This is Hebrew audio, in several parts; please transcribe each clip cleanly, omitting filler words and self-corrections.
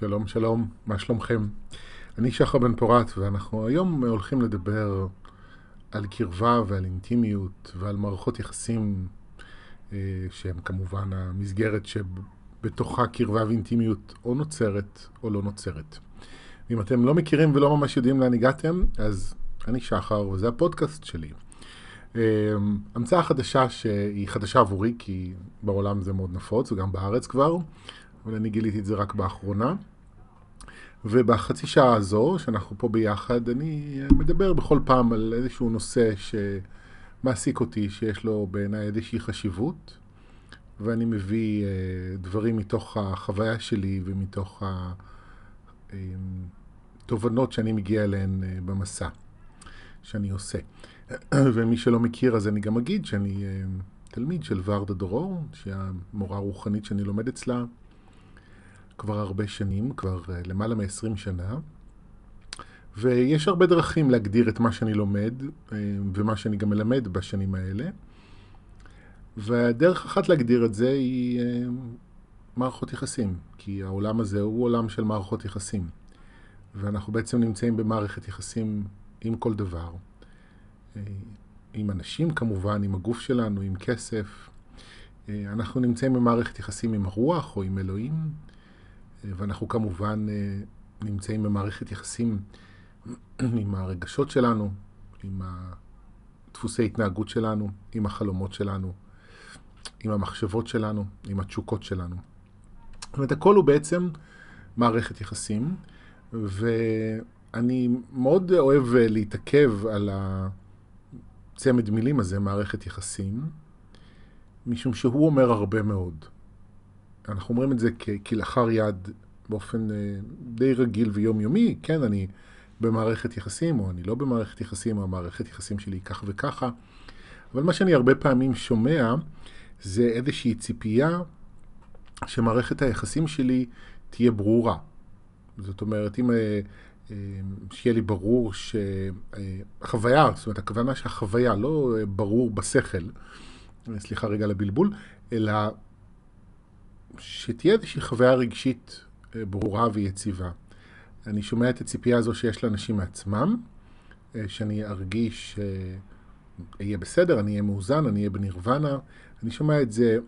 שלום שלום, מה שלומכם? אני שחר בן פורט ואנחנו היום הולכים לדבר על קרבה ועל אינטימיות ועל מערכות יחסים שהם כמובן המסגרת שבתוכה קרבה ואינטימיות או נוצרת או לא נוצרת. אם אתם לא מכירים ולא ממש יודעים לאן הגעתם, אז אני שחר וזה הפודקאסט שלי. המצאה חדשה שהיא חדשה עבורי כי בעולם זה מאוד נפוץ וגם בארץ כבר, אבל אני גיליתי את זה רק באחרונה. ובחצי שעה הזו שאנחנו פה ביחד אני מדבר בכל פעם על איזשהו נושא שמעסיק אותי, שיש לו בעיניי איזושהי חשיבות, ואני מביא דברים מתוך החוויה שלי ומתוך התובנות שאני מגיע אליהן במסע שאני עושה. ומי שלא מכיר, אז אני גם אגיד שאני תלמיד של ורד הדרור, שהיא המורה הרוחנית שאני לומד אצלה כבר הרבה שנים, כבר למעלה מ-20 שנה. ויש הרבה דרכים להגדיר את מה שאני לומד ומה שאני גם מלמד בשנים האלה. והדרך אחת להגדיר את זה היא מערכות יחסים, כי העולם הזה הוא עולם של מערכות יחסים. ואנחנו בעצם נמצאים במערכת יחסים עם כל דבר. עם אנשים כמובן, עם הגוף שלנו, עם כסף. אנחנו נמצאים במערכת יחסים עם הרוח או עם אלוהים. ואנחנו כמובן נמצאים במערכת יחסים עם הרגשות שלנו, עם דפוסי התנהגות שלנו, עם החלומות שלנו, עם המחשבות שלנו, עם התשוקות שלנו. זאת אומרת, הכל הוא בעצם מערכת יחסים, ואני מאוד אוהב להתעכב על הצמד מילים הזה, מערכת יחסים, משום שהוא אומר הרבה מאוד. אנחנו אומרים את זה כלאחר יד באופן די רגיל ויומיומי, כן, אני במערכת יחסים, או אני לא במערכת יחסים, או המערכת יחסים שלי כך וככה. אבל מה שאני הרבה פעמים שומע, זה איזושהי ציפייה שמערכת היחסים שלי תהיה ברורה. זאת אומרת, אם שיהיה לי ברור שהחוויה, זאת אומרת, הכוונה שהחוויה לא ברור בשכל, סליחה רגע לבלבול, אלא שתהיה איזושהי חוויה רגשית ברורה ויציבה. אני שומע את הציפייה הזו שיש לאנשים מעצמם, שאני ארגיש, אהיה בסדר, אני אהיה מאוזן, אני אהיה בנירוונה. אני שומע את זה,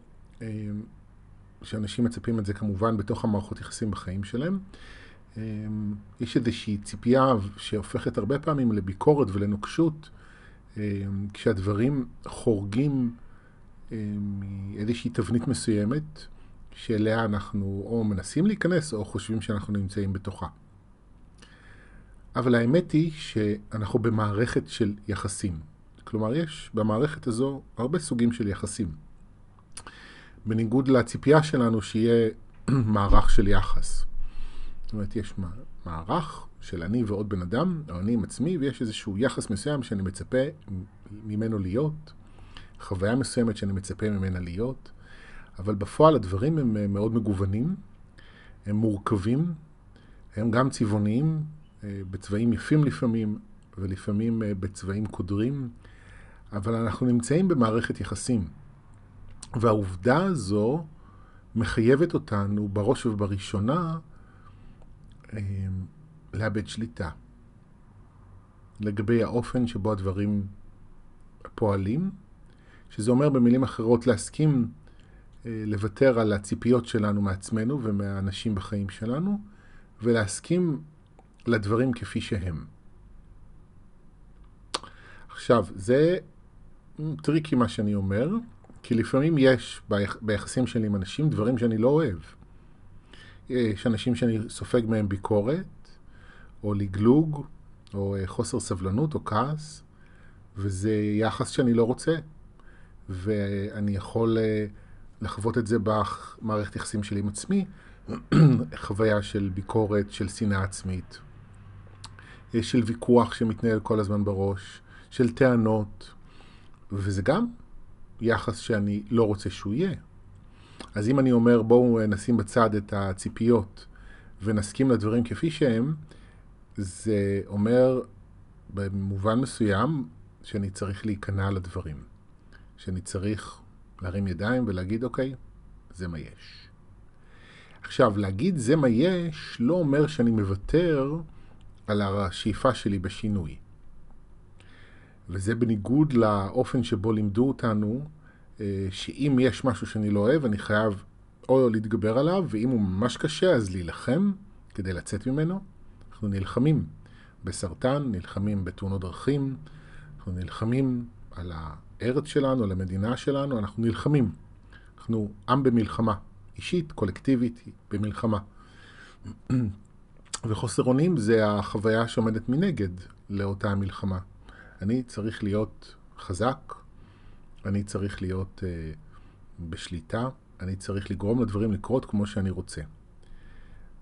שאנשים מצפים את זה כמובן בתוך המערכות יחסים בחיים שלהם. יש איזושהי ציפייה שהופכת הרבה פעמים לביקורת ולנוקשות, כשהדברים חורגים מאיזושהי תבנית מסוימת, שאליה אנחנו או מנסים להיכנס או חושבים שאנחנו נמצאים בתוכה. אבל האמת היא שאנחנו במערכת של יחסים. כלומר, יש במערכת הזו הרבה סוגים של יחסים. בניגוד לציפייה שלנו שיהיה מערך של יחס. זאת אומרת, יש מערך של אני ועוד בן אדם, או אני עם עצמי, ויש איזשהו יחס מסוים שאני מצפה ממנו להיות, חוויה מסוימת שאני מצפה ממנה להיות, אבל בפועל הדברים הם מאוד מגוונים, הם מורכבים, הם גם צבעוניים, בצבעים יפים לפעמים, ולפעמים בצבעים קודרים, אבל אנחנו נמצאים במערכת יחסים. והעובדה הזו מחייבת אותנו בראש ובראשונה לאבד שליטה, לגבי האופן שבו הדברים פועלים, שזה אומר במילים אחרות להסכים לוותר על הציפיות שלנו מעצמנו ומהאנשים בחיים שלנו, ולהסכים לדברים כפי שהם. עכשיו, זה טריקי מה שאני אומר, כי לפעמים יש ביחסים שלי עם אנשים דברים שאני לא אוהב. יש אנשים שאני סופג מהם ביקורת, או לגלוג, או חוסר סבלנות, או כעס, וזה יחס שאני לא רוצה, ואני יכול לחוות את זה במערכת יחסים שלי עם עצמי, חוויה של ביקורת, של שנאה עצמית, של ויכוח שמתנהל כל הזמן בראש, של טענות, וזה גם יחס שאני לא רוצה שהוא יהיה. אז אם אני אומר, בואו נשים בצד את הציפיות ונסכים לדברים כפי שהם, זה אומר במובן מסוים שאני צריך להיכנע לדברים, שאני צריך להרים ידיים ולהגיד, אוקיי, זה מה יש. עכשיו, להגיד זה מה יש, לא אומר שאני מוותר על השאיפה שלי בשינוי. וזה בניגוד לאופן שבו לימדו אותנו, שאם יש משהו שאני לא אוהב, אני חייב או להתגבר עליו, ואם הוא ממש קשה, אז להילחם כדי לצאת ממנו. אנחנו נלחמים בסרטן, נלחמים בתאונות דרכים, אנחנו נלחמים על הארץ שלנו, על המדינה שלנו, אנחנו נלחמים. אנחנו עם במלחמה, אישית, קולקטיבית, במלחמה. וחוסר אונים זה החוויה שעומדת מנגד לאותה המלחמה. אני צריך להיות חזק, אני צריך להיות בשליטה, אני צריך לגרום לדברים לקרות כמו שאני רוצה.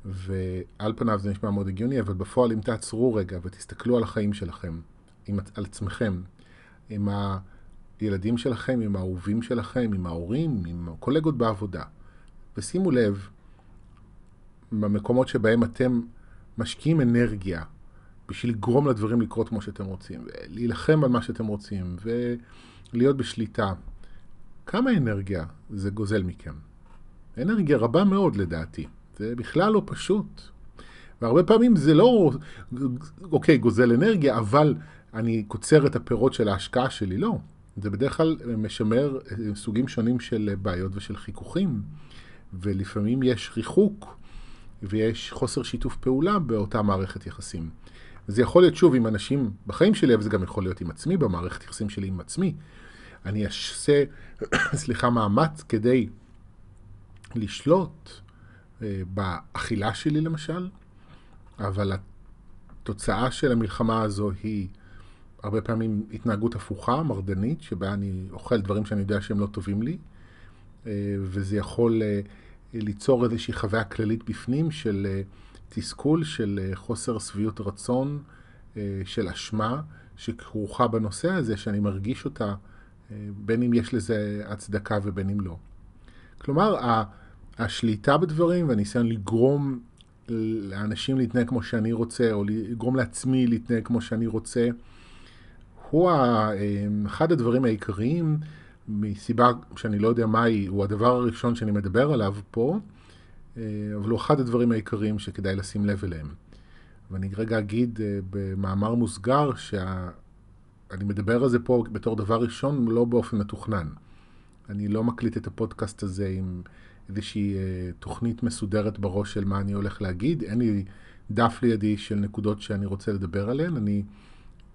ועל פניו זה נשמע מאוד הגיוני, אבל בפועל אם תעצרו רגע ותסתכלו על החיים שלכם, על עצמכם, עם הילדים שלכם, עם האהובים שלכם, עם ההורים, עם הקולגות בעבודה. ושימו לב, במקומות שבהם אתם משקיעים אנרגיה, בשביל לגרום לדברים לקרות כמו שאתם רוצים, ולהילחם על מה שאתם רוצים, ולהיות בשליטה. כמה אנרגיה זה גוזל מכם? אנרגיה רבה מאוד לדעתי. זה בכלל לא פשוט. והרבה פעמים זה לא, אוקיי, גוזל אנרגיה, אבל אני קוצר את הפירות של ההשקעה שלי. לא. זה בדרך כלל משמר סוגים שונים של בעיות ושל חיכוכים. ולפעמים יש ריחוק ויש חוסר שיתוף פעולה באותה מערכת יחסים. זה יכול להיות שוב עם אנשים בחיים שלי, אבל זה גם יכול להיות עם עצמי, במערכת יחסים שלי עם עצמי. אני אעשה, מאמץ כדי לשלוט באכילה שלי למשל, אבל התוצאה של המלחמה הזו היא הרבה פעמים התנהגות הפוכה, מרדנית, שבה אני אוכל דברים שאני יודע שהם לא טובים לי, וזה יכול ליצור איזושהי חוויה כללית בפנים של תסכול, של חוסר סביות רצון, של אשמה, שכרוכה בנושא הזה, שאני מרגיש אותה, בין אם יש לזה הצדקה ובין אם לא. כלומר, השליטה בדברים והניסיון לגרום לאנשים להתנהג כמו שאני רוצה, או לגרום לעצמי להתנהג כמו שאני רוצה, הוא אחד הדברים העיקריים, מסיבה שאני לא יודע מה היא, הוא הדבר הראשון שאני מדבר עליו פה, אבל הוא אחד הדברים העיקריים שכדאי לשים לב אליהם. ואני רגע אגיד במאמר מוסגר שאני מדבר על זה פה בתור דבר ראשון, לא באופן מתוכנן. אני לא מקליט את הפודקאסט הזה עם איזושהי תוכנית מסודרת בראש של מה אני הולך להגיד. אין לי דף לידי של נקודות שאני רוצה לדבר עליהן. אני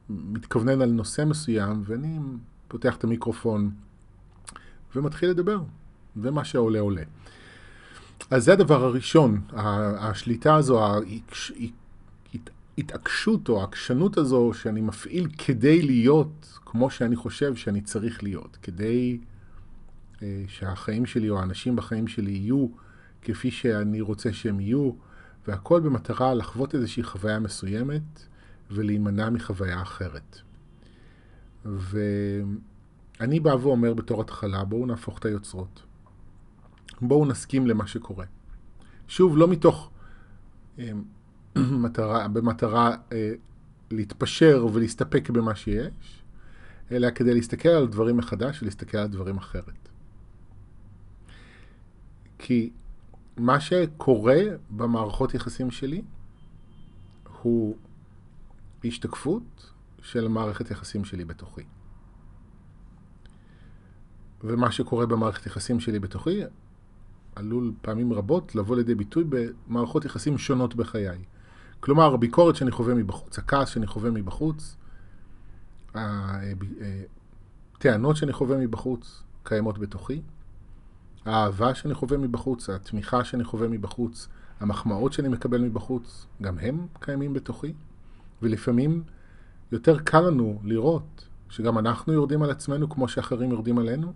מתכוונן על נושא מסוים ואני פותח את המיקרופון ומתחיל לדבר. ומה שעולה עולה. אז זה הדבר הראשון, השליטה הזו, ההתעקשות או העקשנות הזו שאני מפעיל כדי להיות כמו שאני חושב שאני צריך להיות, כדי שהחיים שלי או האנשים בחיים שלי יהיו כפי שאני רוצה שהם יהיו, והכל במטרה לחוות איזושהי חוויה מסוימת ולהימנע מחוויה אחרת. ואני בא ואומר בתור התחלה, בואו נהפוך את היוצרות. בואו נסכים למה שקורה. שוב, לא מתוך במטרה להתפשר ולהסתפק במה שיש, אלא כדי להסתכל על דברים מחדש ולהסתכל על דברים אחרת. כי מה שקורה במערכות יחסים שלי הוא השתקפות של מערכת יחסים שלי בתוכי. ומה שקורה במערכת יחסים שלי בתוכי עלול פעמים רבות לבוא לידי ביטוי במערכות יחסים שונות בחיי. כלומר, הביקורת שאני חווה מבחוץ, הכעס שאני חווה מבחוץ, הטענות שאני חווה מבחוץ קיימות בתוכי, האהבה שאני חווה מבחוץ, התמיכה שאני חווה מבחוץ, המחמאות שאני מקבל מבחוץ, גם הם קיימים בתוכי. ולפעמים יותר קל לנו לראות שגם אנחנו יורדים על עצמנו כמו שאחרים יורדים עלינו,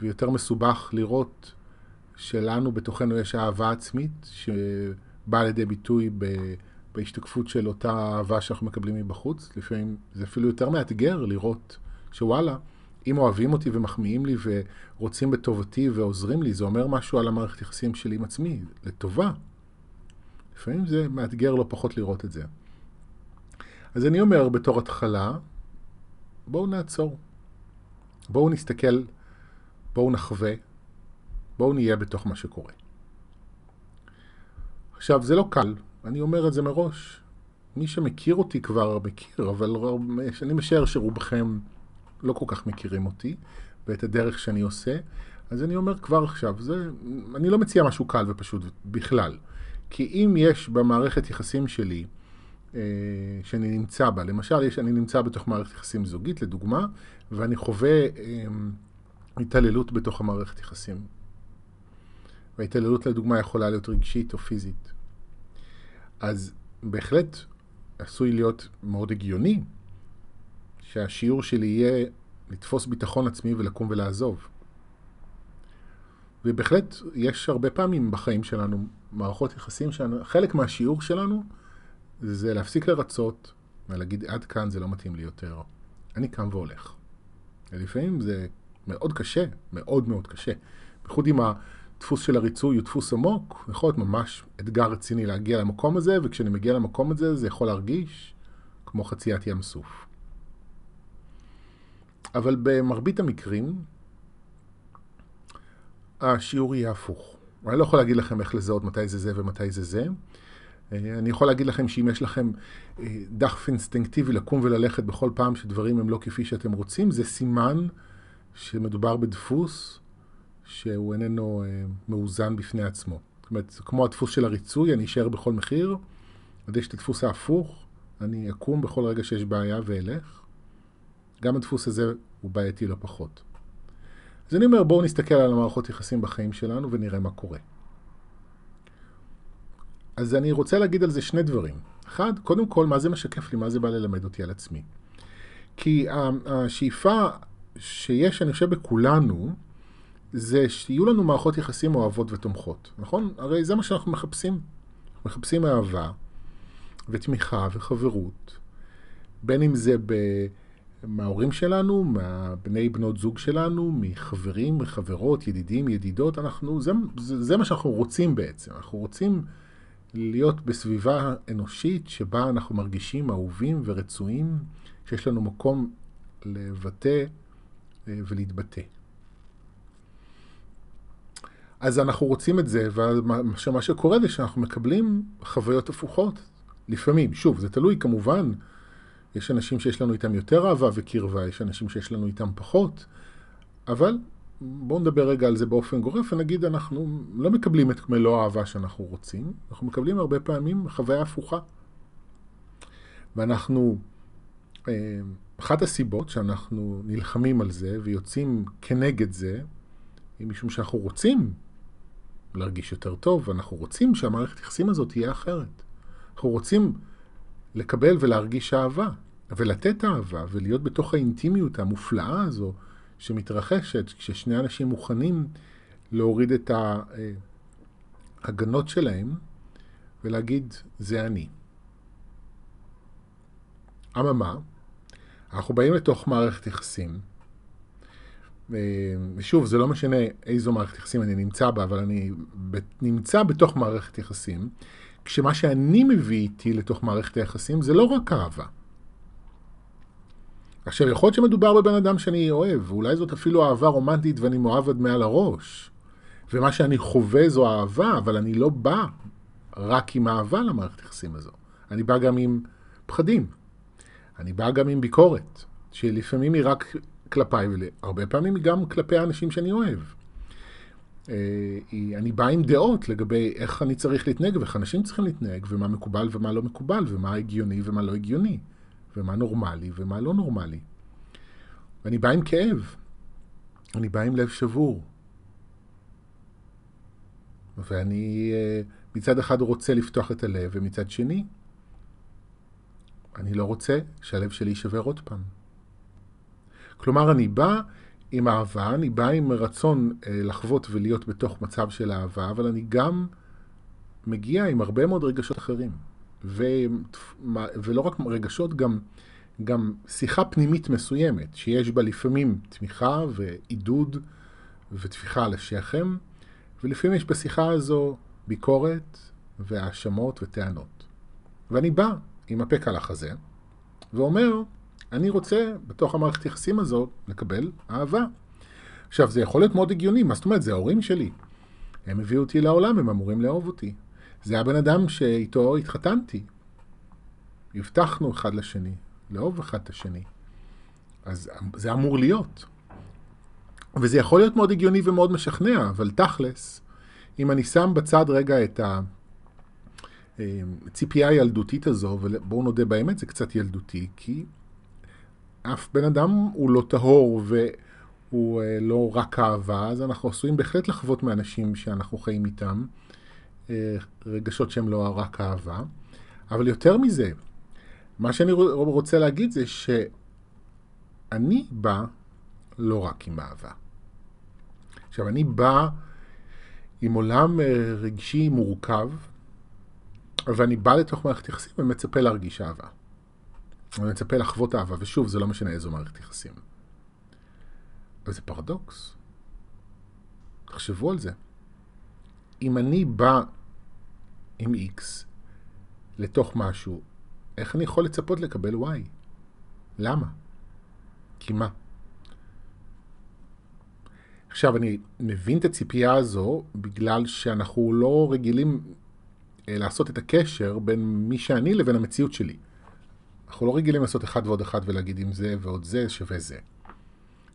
ויותר מסובך לראות שלנו בתוכנו יש אהבה עצמית שבאה לידי ביטוי בהשתקפות של אותה אהבה שאנחנו מקבלים מבחוץ. לפעמים זה אפילו יותר מאתגר לראות שוואלה, אם אוהבים אותי ומחמיאים לי ורוצים בטובתי ועוזרים לי, זה אומר משהו על המערכת יחסים שלי עם עצמי, לטובה. לפעמים זה מאתגר לא פחות לראות את זה. אז אני אומר בתור התחלה, בואו נעצור. בואו נסתכל, בואו נחווה, בואו נהיה בתוך מה שקורה. עכשיו, זה לא קל, אני אומר את זה מראש. מי שמכיר אותי כבר מכיר, אבל אני משער שרובכם לא כל כך מכירים אותי ואת הדרך שאני עושה, אז אני אומר כבר עכשיו, אני לא מציע משהו קל ופשוט בכלל. כי אם יש במערכת יחסים שלי, שאני נמצא בה, למשל, אני נמצא בתוך מערכת יחסים זוגית, לדוגמה, ואני חווה התעללות בתוך המערכת יחסים. וההתעללות, לדוגמה, יכולה להיות רגשית או פיזית. אז בהחלט עשוי להיות מאוד הגיוני שהשיעור שלי יהיה לתפוס ביטחון עצמי ולקום ולעזוב. ובהחלט יש הרבה פעמים בחיים שלנו מערכות יחסים שחלק מהשיעור שלנו זה להפסיק לרצות ולהגיד עד כאן זה לא מתאים לי יותר. אני קם והולך. לפעמים זה מאוד קשה, מאוד מאוד קשה. בייחוד עם הדפוס של הריצוי הוא דפוס עמוק, יכול להיות ממש אתגר רציני להגיע למקום הזה, וכשאני מגיע למקום הזה זה יכול להרגיש כמו חציית ים סוף. אבל במרבית המקרים השיעור יהיה הפוך. אני לא יכול להגיד לכם איך לזהות מתי זה זה ומתי זה זה. אני יכול להגיד לכם שאם יש לכם דחף אינסטינקטיבי לקום וללכת בכל פעם שדברים הם לא כפי שאתם רוצים, זה סימן שמדובר בדפוס שהוא איננו מאוזן בפני עצמו. זאת אומרת, כמו הדפוס של הריצוי, אני אשאר בכל מחיר, עד יש את הדפוס ההפוך, אני אקום בכל רגע שיש בעיה ואלך. גם הדפוס הזה הוא בעייתי לא פחות. אז אני אומר, בואו נסתכל על המערכות יחסים בחיים שלנו ונראה מה קורה. אז אני רוצה להגיד על זה שני דברים. אחד, קודם כל, מה זה משקף לי, מה זה בא ללמד אותי על עצמי. כי השאיפה שיש, אני חושב, בכולנו, זה שיהיו לנו מערכות יחסים אוהבות ותומכות, נכון? הרי זה מה שאנחנו מחפשים. אנחנו מחפשים אהבה ותמיכה וחברות, בין אם זה מההורים שלנו, מהבני בנות זוג שלנו, מחברים, מחברות, ידידים, ידידות, זה מה שאנחנו רוצים בעצם. אנחנו רוצים להיות בסביבה אנושית שבה אנחנו מרגישים אהובים ורצויים, שיש לנו מקום לבטא ולהתבטא. אז אנחנו רוצים את זה, ומה שקורה זה שאנחנו מקבלים חוויות הפוכות. לפעמים, שוב, זה תלוי כמובן, יש אנשים שיש לנו איתם יותר אהבה וקרבה, יש אנשים שיש לנו איתם פחות, אבל בואו נדבר רגע על זה באופן גורף, ונגיד אנחנו לא מקבלים את מלוא האהבה שאנחנו רוצים, אנחנו מקבלים הרבה פעמים חוויה הפוכה. ואנחנו, אחת הסיבות שאנחנו נלחמים על זה ויוצאים כנגד זה, היא משום שאנחנו רוצים להרגיש יותר טוב, ואנחנו רוצים שהמערכת יחסים הזאת תהיה אחרת. אנחנו רוצים לקבל ולהרגיש אהבה, ולתת אהבה, ולהיות בתוך האינטימיות המופלאה הזו, שמתרחשת כששני אנשים מוכנים להוריד את ההגנות שלהם, ולהגיד, זה אני. אממה, אנחנו באים לתוך מערכת יחסים, ושוב, זה לא משנה איזו מערכת יחסים אני נמצא בה, אבל אני נמצא בתוך מערכת יחסים, כשמה שאני מביא איתי לתוך מערכת היחסים זה לא רק אהבה. עכשיו, יכול להיות שמדובר בבן אדם שאני אוהב, ואולי זאת אפילו אהבה רומנטית ואני מאוהב עד מעל הראש, ומה שאני חווה זו אהבה, אבל אני לא בא רק עם אהבה למערכת היחסים הזו. אני בא גם עם פחדים, אני בא גם עם ביקורת, שלפעמים היא רק כלפיי, והרבה פעמים גם כלפי האנשים שאני אוהב. אני בא עם דעות לגבי איך אני צריך להתנהג ואיך אנשים צריכים להתנהג, ומה מקובל ומה לא מקובל, ומה הגיוני ומה לא הגיוני, ומה נורמלי ומה לא נורמלי. ואני בא עם כאב, אני בא עם לב שבור. ואני מצד אחד רוצה לפתוח את הלב, ומצד שני, אני לא רוצה שהלב שלי יישבר עוד פעם. כלומר, אני בא עם אהבה, אני בא עם רצון לחוות ולהיות בתוך מצב של אהבה, אבל אני גם מגיע עם הרבה מאוד רגשות אחרים. ולא רק רגשות, גם שיחה פנימית מסוימת, שיש בה לפעמים תמיכה ועידוד ותפיחה על השכם, ולפעמים יש בשיחה הזו ביקורת והאשמות וטענות. ואני בא עם הפק על החזה, ואומר, אני רוצה בתוך המערכת יחסים הזו לקבל אהבה. עכשיו, זה יכול להיות מאוד הגיוני. מה זאת אומרת? זה ההורים שלי. הם הביאו אותי לעולם, הם אמורים לאהוב אותי. זה הבן אדם שאיתו התחתנתי. הבטחנו אחד לשני, לאהוב אחד את השני. אז זה אמור להיות. וזה יכול להיות מאוד הגיוני ומאוד משכנע, אבל תכלס, אם אני שם בצד רגע את הציפייה הילדותית הזו, ובואו נודה באמת, זה קצת ילדותי, כי אף בן אדם הוא לא טהור והוא לא רק אהבה, אז אנחנו עשויים בהחלט לחוות מאנשים שאנחנו חיים איתם, רגשות שהם לא רק אהבה. אבל יותר מזה, מה שאני רוצה להגיד זה שאני בא לא רק עם אהבה. עכשיו, אני בא עם עולם רגשי מורכב, ואני בא לתוך מערכת יחסים ומצפה להרגיש אהבה. אני מצפה לחוות אהבה, ושוב, זה לא משנה איזו מערכת יחסים. אבל זה פרדוקס. תחשבו על זה. אם אני בא עם X לתוך משהו, איך אני יכול לצפות לקבל Y? למה? כי מה? עכשיו, אני מבין את הציפייה הזו, בגלל שאנחנו לא רגילים לעשות את הקשר בין מי שאני לבין המציאות שלי. אנחנו לא רגילים לעשות אחד ועוד אחד ולהגיד אם זה ועוד זה שווה זה.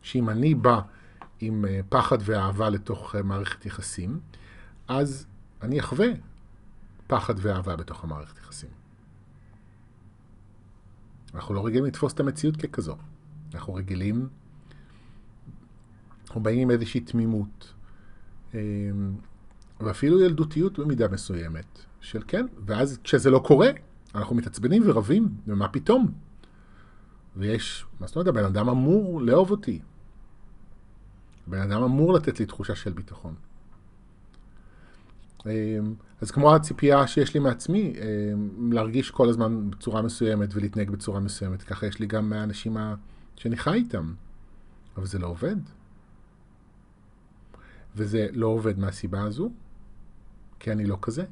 שאם אני בא עם פחד ואהבה לתוך מערכת יחסים, אז אני אחווה פחד ואהבה בתוך המערכת יחסים. אנחנו לא רגילים לתפוס את המציאות ככזו. אנחנו רגילים, אנחנו באים עם איזושהי תמימות, ואפילו ילדותיות במידה מסוימת של כן, ואז כשזה לא קורה, אנחנו מתעצבנים ורבים, ומה פתאום? ויש, מה זאת אומרת, הבן אדם אמור לאהוב אותי. הבן אדם אמור לתת לי תחושה של ביטחון. אז כמו הציפייה שיש לי מעצמי, להרגיש כל הזמן בצורה מסוימת ולהתנהג בצורה מסוימת, ככה יש לי גם מהאנשים שאני חי איתם. אבל זה לא עובד. וזה לא עובד מהסיבה הזו, כי אני לא כזה.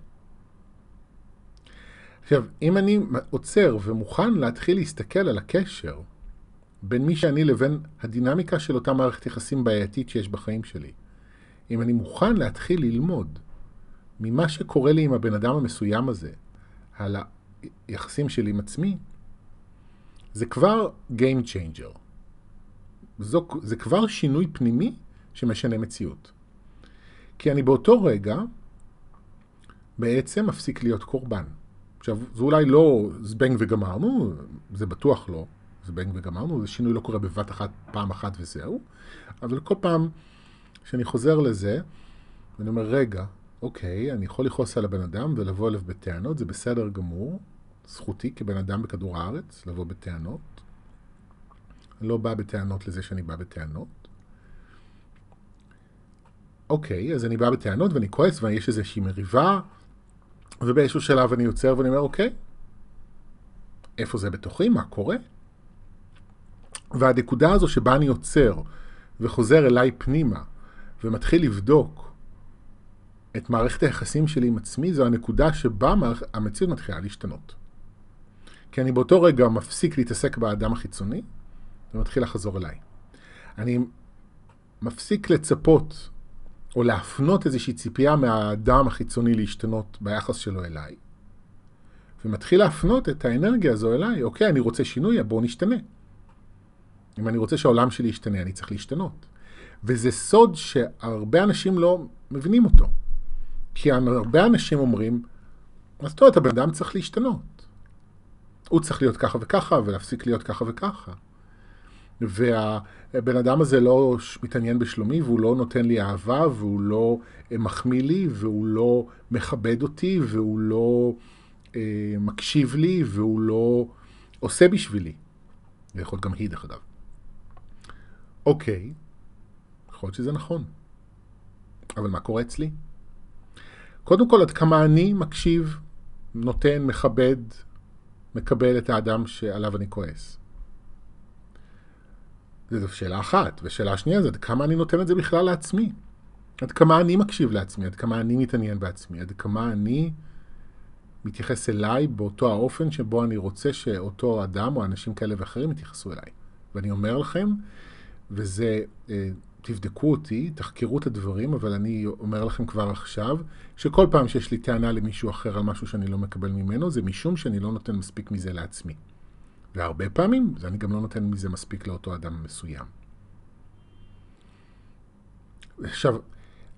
עכשיו, אם אני עוצר ומוכן להתחיל להסתכל על הקשר בין מי שאני לבין הדינמיקה של אותה מערכת יחסים בעייתית שיש בחיים שלי, אם אני מוכן להתחיל ללמוד ממה שקורה לי עם הבן אדם המסוים הזה, על היחסים שלי עם עצמי, זה כבר Game Changer. זה כבר שינוי פנימי שמשנה מציאות. כי אני באותו רגע בעצם מפסיק להיות קורבן. עכשיו, זה אולי לא זבנג וגמרנו, זה בטוח לא זבנג וגמרנו, זה שינוי לא קורה בבת אחת, פעם אחת וזהו, אבל כל פעם שאני חוזר לזה, ואני אומר, רגע, אוקיי, אני יכול לכעוס על הבן אדם ולבוא אליו בטענות, זה בסדר גמור, זכותי כבן אדם בכדור הארץ לבוא בטענות, אני לא בא בטענות לזה שאני בא בטענות, אוקיי, אז אני בא בטענות ואני כועס ויש איזושהי מריבה, ובאיזשהו שלב אני יוצר ואני אומר, אוקיי, איפה זה בתוכי? מה קורה? והנקודה הזו שבה אני יוצר וחוזר אליי פנימה ומתחיל לבדוק את מערכת היחסים שלי עם עצמי, זו הנקודה שבה המציאות מתחילה להשתנות. כי אני באותו רגע מפסיק להתעסק באדם החיצוני ומתחיל לחזור אליי. אני מפסיק לצפות או להפנות איזושהי ציפייה מהאדם החיצוני להשתנות ביחס שלו אליי. ומתחיל להפנות את האנרגיה הזו אליי. אוקיי, אני רוצה שינוי, בואו נשתנה. אם אני רוצה שהעולם שלי ישתנה, אני צריך להשתנות. וזה סוד שהרבה אנשים לא מבינים אותו. כי הרבה אנשים אומרים, אז טוב, הבן אדם צריך להשתנות. הוא צריך להיות ככה וככה, ולהפסיק להיות ככה וככה. והבן אדם הזה לא מתעניין בשלומי, והוא לא נותן לי אהבה, והוא לא מחמיא לי, והוא לא מכבד אותי, והוא לא מקשיב לי, והוא לא עושה בשבילי. זה יכול להיות גם היא, דרך אגב. אוקיי, יכול להיות שזה נכון. אבל מה קורה אצלי? קודם כל, עד כמה אני מקשיב, נותן, מכבד, מקבל את האדם שעליו אני כועס. זו שאלה אחת, ושאלה השנייה זה עד כמה אני נותן את זה בכלל לעצמי. עד כמה אני מקשיב לעצמי, עד כמה אני מתעניין בעצמי, עד כמה אני מתייחס אליי באותו האופן שבו אני רוצה שאותו אדם או אנשים כאלה ואחרים יתייחסו אליי. ואני אומר לכם, וזה תבדקו אותי, תחקרו את הדברים, אבל אני אומר לכם כבר עכשיו, שכל פעם שיש לי טענה למישהו אחר על משהו שאני לא מקבל ממנו, זה משום שאני לא נותן מספיק מזה לעצמי. והרבה פעמים, אני גם לא נותן מזה מספיק לאותו אדם מסוים. עכשיו,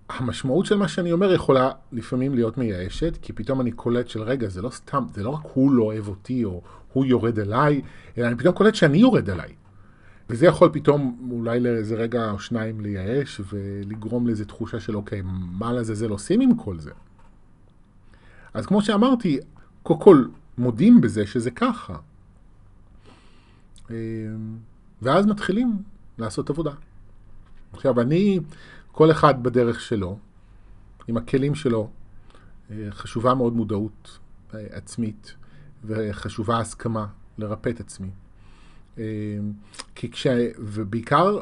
המשמעות של מה שאני אומר יכולה לפעמים להיות מייאשת, כי פתאום אני קולט של רגע, זה לא סתם, זה לא רק הוא לא אוהב אותי, או הוא יורד עליי, אלא אני פתאום קולט שאני יורד עליי. וזה יכול פתאום אולי לאיזה רגע או שניים לייאש ולגרום לאיזו תחושה של אוקיי, מה לזלזל עושים עם כל זה? אז כמו שאמרתי, כל מודים בזה שזה ככה. ואז מתחילים לעשות עבודה. עכשיו אני, כל אחד בדרך שלו, עם הכלים שלו, חשובה מאוד מודעות עצמית וחשובה הסכמה לרפא את עצמי. כי ובעיקר,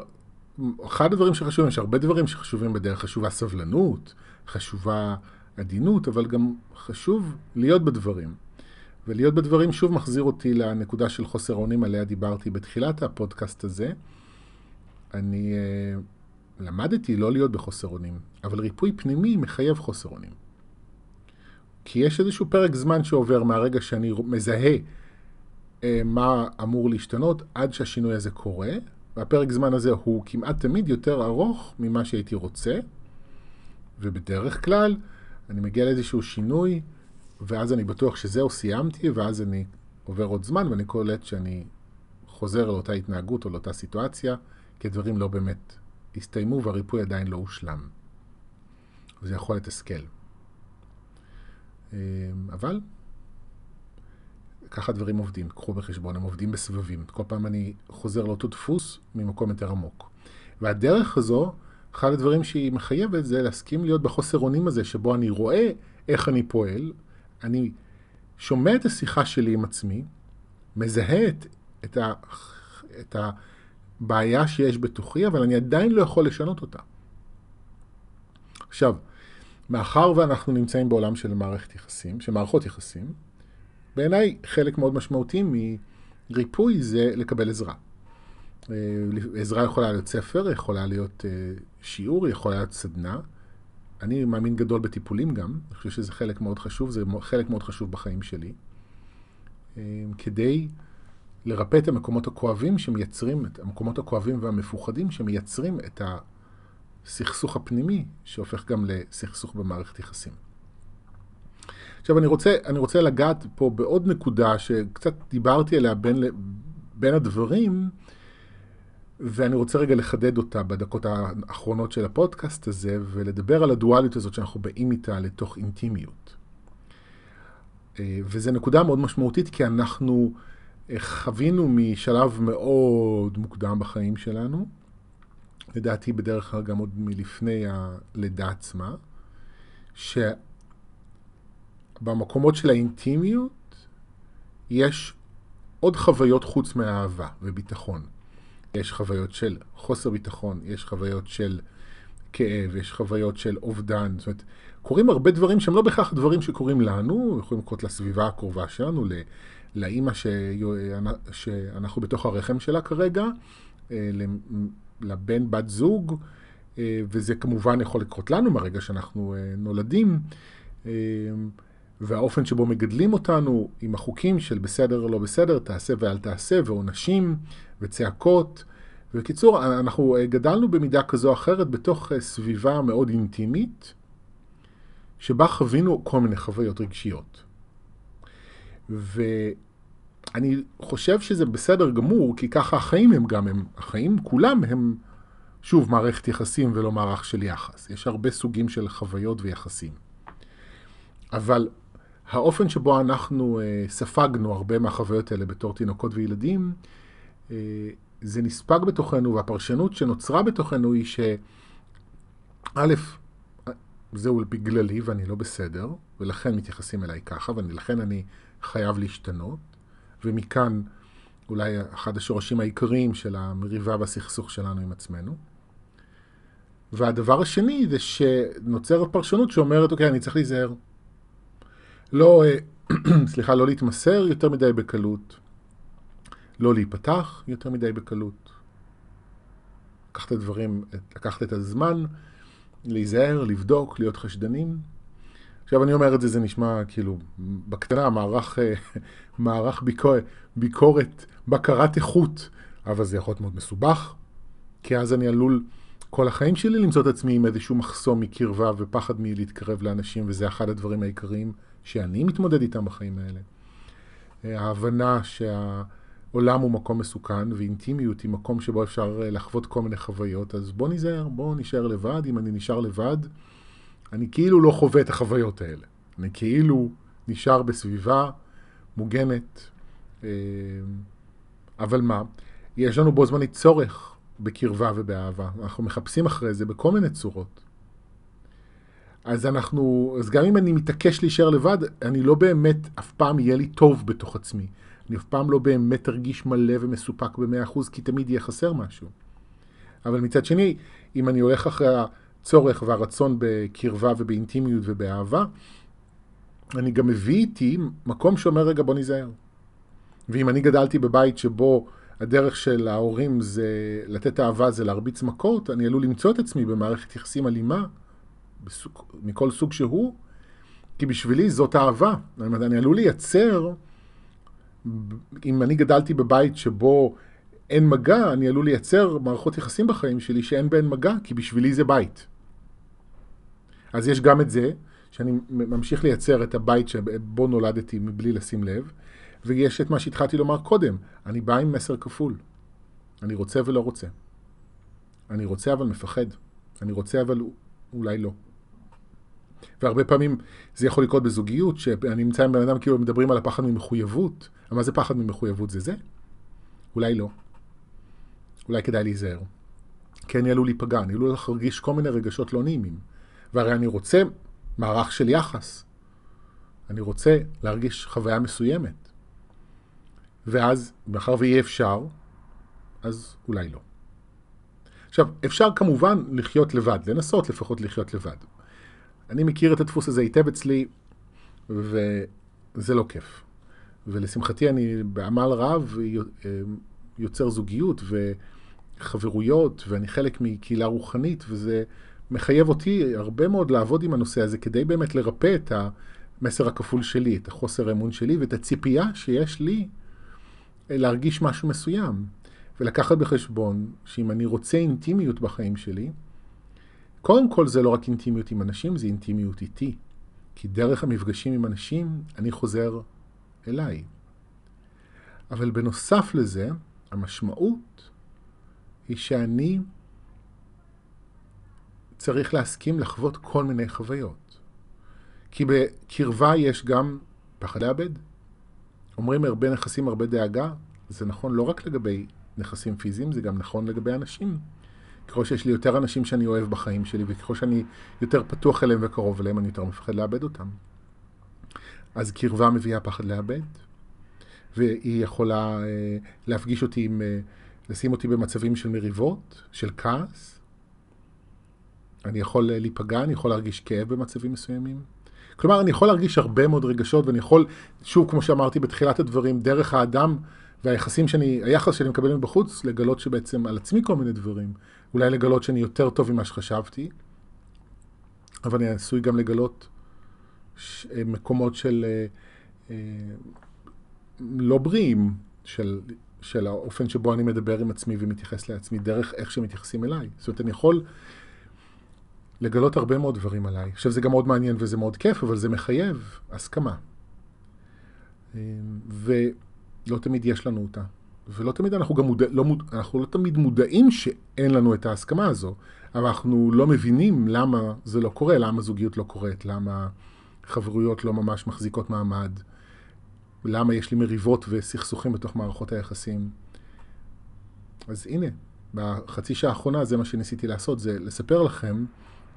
אחד הדברים שחשובים, יש הרבה דברים שחשובים בדרך, חשובה סבלנות, חשובה עדינות, אבל גם חשוב להיות בדברים. ולהיות בדברים שוב מחזיר אותי לנקודה של חוסר אונים עליה דיברתי בתחילת הפודקאסט הזה. אני למדתי לא להיות בחוסר אונים, אבל ריפוי פנימי מחייב חוסר אונים. כי יש איזשהו פרק זמן שעובר מהרגע שאני מזהה מה אמור להשתנות עד שהשינוי הזה קורה, והפרק זמן הזה הוא כמעט תמיד יותר ארוך ממה שהייתי רוצה, ובדרך כלל אני מגיע לאיזשהו שינוי, ואז אני בטוח שזהו, סיימתי, ואז אני עובר עוד זמן, ואני קולט שאני חוזר לאותה התנהגות או לאותה סיטואציה, כי הדברים לא באמת הסתיימו, והריפוי עדיין לא הושלם. וזה יכול לתסכל. אבל ככה דברים עובדים, קחו בחשבון, הם עובדים בסבבים. כל פעם אני חוזר לאותו דפוס ממקום יותר עמוק. והדרך הזו, אחד הדברים שהיא מחייבת זה להסכים להיות בחוסר אונים הזה, שבו אני רואה איך אני פועל, אני שומע את השיחה שלי עם עצמי, מזהה את הבעיה שיש בתוכי, אבל אני עדיין לא יכול לשנות אותה. עכשיו, מאחר ואנחנו נמצאים בעולם של מערכות יחסים, בעיניי חלק מאוד משמעותי מריפוי זה לקבל עזרה. עזרה יכולה להיות ספר, יכולה להיות שיעור, יכולה להיות סדנה. אני מאמין גדול בטיפולים גם, אני חושב שזה חלק מאוד חשוב, זה חלק מאוד חשוב בחיים שלי, כדי לרפא את המקומות הכואבים שמייצרים, את המקומות הכואבים והמפוחדים שמייצרים את הסכסוך הפנימי, שהופך גם לסכסוך במערכת יחסים. עכשיו אני רוצה לגעת פה בעוד נקודה שקצת דיברתי עליה בין הדברים, ואני רוצה רגע לחדד אותה בדקות האחרונות של הפודקאסט הזה, ולדבר על הדואליות הזאת שאנחנו באים איתה לתוך אינטימיות. וזו נקודה מאוד משמעותית, כי אנחנו חווינו משלב מאוד מוקדם בחיים שלנו, לדעתי בדרך כלל גם עוד מלפני הלידה עצמה, שבמקומות של האינטימיות יש עוד חוויות חוץ מהאהבה וביטחון. יש חוויות של חוסר ביטחון, יש חוויות של כאב, יש חוויות של אובדן. זאת אומרת, קוראים הרבה דברים שהם לא בכך דברים שקוראים לנו, יכולים לקרות לסביבה הקרובה שלנו, לאמא שאנחנו בתוך הרחם שלה כרגע, לבן בת זוג, וזה כמובן יכול לקרות לנו מהרגע שאנחנו נולדים, והאופן שבו מגדלים אותנו עם החוקים של בסדר או לא בסדר, תעשה ואל תעשה, ועונשים וצעקות. בקיצור, אנחנו גדלנו במידה כזו או אחרת בתוך סביבה מאוד אינטימית, שבה חווינו כל מיני חוויות רגשיות. ואני חושב שזה בסדר גמור, כי ככה החיים הם גם, החיים כולם הם, שוב, מערכת יחסים ולא מערך של יחס. יש הרבה סוגים של חוויות ויחסים. אבל האופן שבו אנחנו ספגנו הרבה מהחוויות האלה בתור תינוקות וילדים, זה נספג בתוכנו, והפרשנות שנוצרה בתוכנו היא שא', זהו בגללי ואני לא בסדר, ולכן מתייחסים אליי ככה, ולכן אני חייב להשתנות, ומכאן אולי אחד השורשים העיקריים של המריבה והסכסוך שלנו עם עצמנו. והדבר השני זה שנוצרת פרשנות שאומרת, אוקיי, אני צריך להיזהר. לא, סליחה, לא להתמסר יותר מדי בקלות, לא להיפתח יותר מדי בקלות, לקחת את הדברים, לקחת את הזמן, להיזהר, לבדוק, להיות חשדנים. עכשיו אני אומר את זה, זה נשמע כאילו בקטנה, מערך ביקורת, בקרת איכות, אבל זה יכול להיות מאוד מסובך, כי אז אני עלול כל החיים שלי למצוא את עצמי עם איזשהו מחסום מקרבה ופחד מלהתקרב לאנשים, וזה אחד הדברים העיקריים שאני מתמודד איתם בחיים האלה. ההבנה שהעולם הוא מקום מסוכן, ואינטימיות היא מקום שבו אפשר לחוות כל מיני חוויות, אז בוא ניזהר, בוא נשאר לבד. אם אני נשאר לבד, אני כאילו לא חווה את החוויות האלה. אני כאילו נשאר בסביבה מוגנת, אבל מה? יש לנו בו זמנית צורך בקרבה ובאהבה. אנחנו מחפשים אחרי זה בכל מיני צורות. אז גם אם אני מתעקש להישאר לבד, אני לא באמת, אף פעם יהיה לי טוב בתוך עצמי. אני אף פעם לא באמת ארגיש מלא ומסופק ב-100%, כי תמיד יהיה חסר משהו. אבל מצד שני, אם אני הולך אחרי הצורך והרצון בקרבה ובאינטימיות ובאהבה, אני גם מביא איתי מקום שאומר, רגע, בוא נזהר. ואם אני גדלתי בבית שבו הדרך של ההורים זה לתת אהבה, זה להרביץ מכות, אני עלול למצוא את עצמי במערכת יחסים אלימה, מכל סוג שהוא, כי בשבילי זאת אהבה. אני עלול לייצר, אם אני גדלתי בבית שבו אין מגע, אני עלול לייצר מערכות יחסים בחיים שלי שאין בהן מגע, כי בשבילי זה בית. אז יש גם את זה, שאני ממשיך לייצר את הבית שבו נולדתי מבלי לשים לב, ויש את מה שהתחלתי לומר קודם, אני בא עם מסר כפול. אני רוצה ולא רוצה. אני רוצה אבל מפחד. אני רוצה אבל אולי לא. והרבה פעמים זה יכול לקרות בזוגיות, שאני נמצא עם בן אדם כאילו מדברים על הפחד ממחויבות. אבל מה זה פחד ממחויבות? זה? אולי לא. אולי כדאי להיזהר. כי אני עלול להיפגע, אני עלול להרגיש כל מיני רגשות לא נעימים. והרי אני רוצה מערך של יחס. אני רוצה להרגיש חוויה מסוימת. ואז, מאחר ויהיה אפשר, אז אולי לא. עכשיו, אפשר כמובן לחיות לבד, לנסות לפחות לחיות לבד. אני מכיר את הדפוס הזה היטב אצלי, וזה לא כיף. ולשמחתי אני בעמל רב יוצר זוגיות וחברויות, ואני חלק מקהילה רוחנית, וזה מחייב אותי הרבה מאוד לעבוד עם הנושא הזה, כדי באמת לרפא את המסר הכפול שלי, את החוסר האמון שלי, ואת הציפייה שיש לי להרגיש משהו מסוים. ולקחת בחשבון שאם אני רוצה אינטימיות בחיים שלי, קודם כל זה לא רק אינטימיות עם אנשים, זה אינטימיות איתי. כי דרך המפגשים עם אנשים, אני חוזר אליי. אבל בנוסף לזה, המשמעות היא שאני צריך להסכים לחוות כל מיני חוויות. כי בקרבה יש גם פחד לאבד. אומרים הרבה נכסים, הרבה דאגה. זה נכון לא רק לגבי נכסים פיזיים, זה גם נכון לגבי אנשים. ככל שיש לי יותר אנשים שאני אוהב בחיים שלי, וככל שאני יותר פתוח אליהם וקרוב אליהם, אני יותר מפחד לאבד אותם. אז קרבה מביאה פחד לאבד, והיא יכולה להפגיש אותי, לשים אותי במצבים של מריבות, של כעס. אני יכול להיפגע, אני יכול להרגיש כאב במצבים מסוימים. כלומר, אני יכול להרגיש הרבה מאוד רגשות, ואני יכול, שוב, כמו שאמרתי בתחילת הדברים, דרך האדם והיחסים היחס שאני מקבל מבחוץ, לגלות שבעצם על עצמי כל מיני דברים. אולי לגלות שאני יותר טוב ממה שחשבתי, אבל אני עשוי גם לגלות מקומות של לא בריאים, של האופן שבו אני מדבר עם עצמי ומתייחס לעצמי, דרך איך שמתייחסים אליי. זאת אומרת, אני יכול לגלות הרבה מאוד דברים עליי. עכשיו זה גם מאוד מעניין וזה מאוד כיף, אבל זה מחייב הסכמה. ולא תמיד יש לנו אותה. ולא תמיד אנחנו לא תמיד מודעים שאין לנו את ההסכמה הזו. אבל אנחנו לא מבינים למה זה לא קורה, למה זוגיות לא קורית, למה חברויות לא ממש מחזיקות מעמד, למה יש לי מריבות וסכסוכים בתוך מערכות היחסים. אז הנה, בחצי שעה האחרונה זה מה שניסיתי לעשות, זה לספר לכם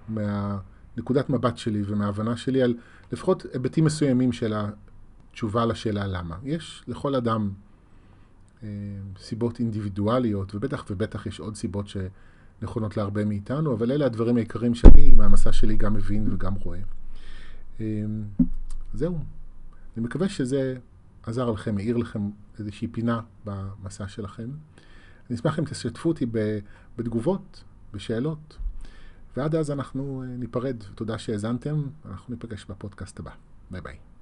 מהנקודת מבט שלי ומההבנה שלי על לפחות היבטים מסוימים של התשובה לשאלה למה. יש לכל אדם סיבות אינדיבידואליות, ובטח יש עוד סיבות שנכונות להרבה מאיתנו, אבל אלה הדברים העיקרים שלי, מהמסע שלי גם מבין וגם רואה. זהו. אני מקווה שזה עזר לכם, העיר לכם איזושהי פינה במסע שלכם. אני אשמח אם תשתפו אותי בתגובות, בשאלות. ועד אז אנחנו ניפרד. תודה שהאזנתם, אנחנו ניפגש בפודקאסט הבא. ביי ביי.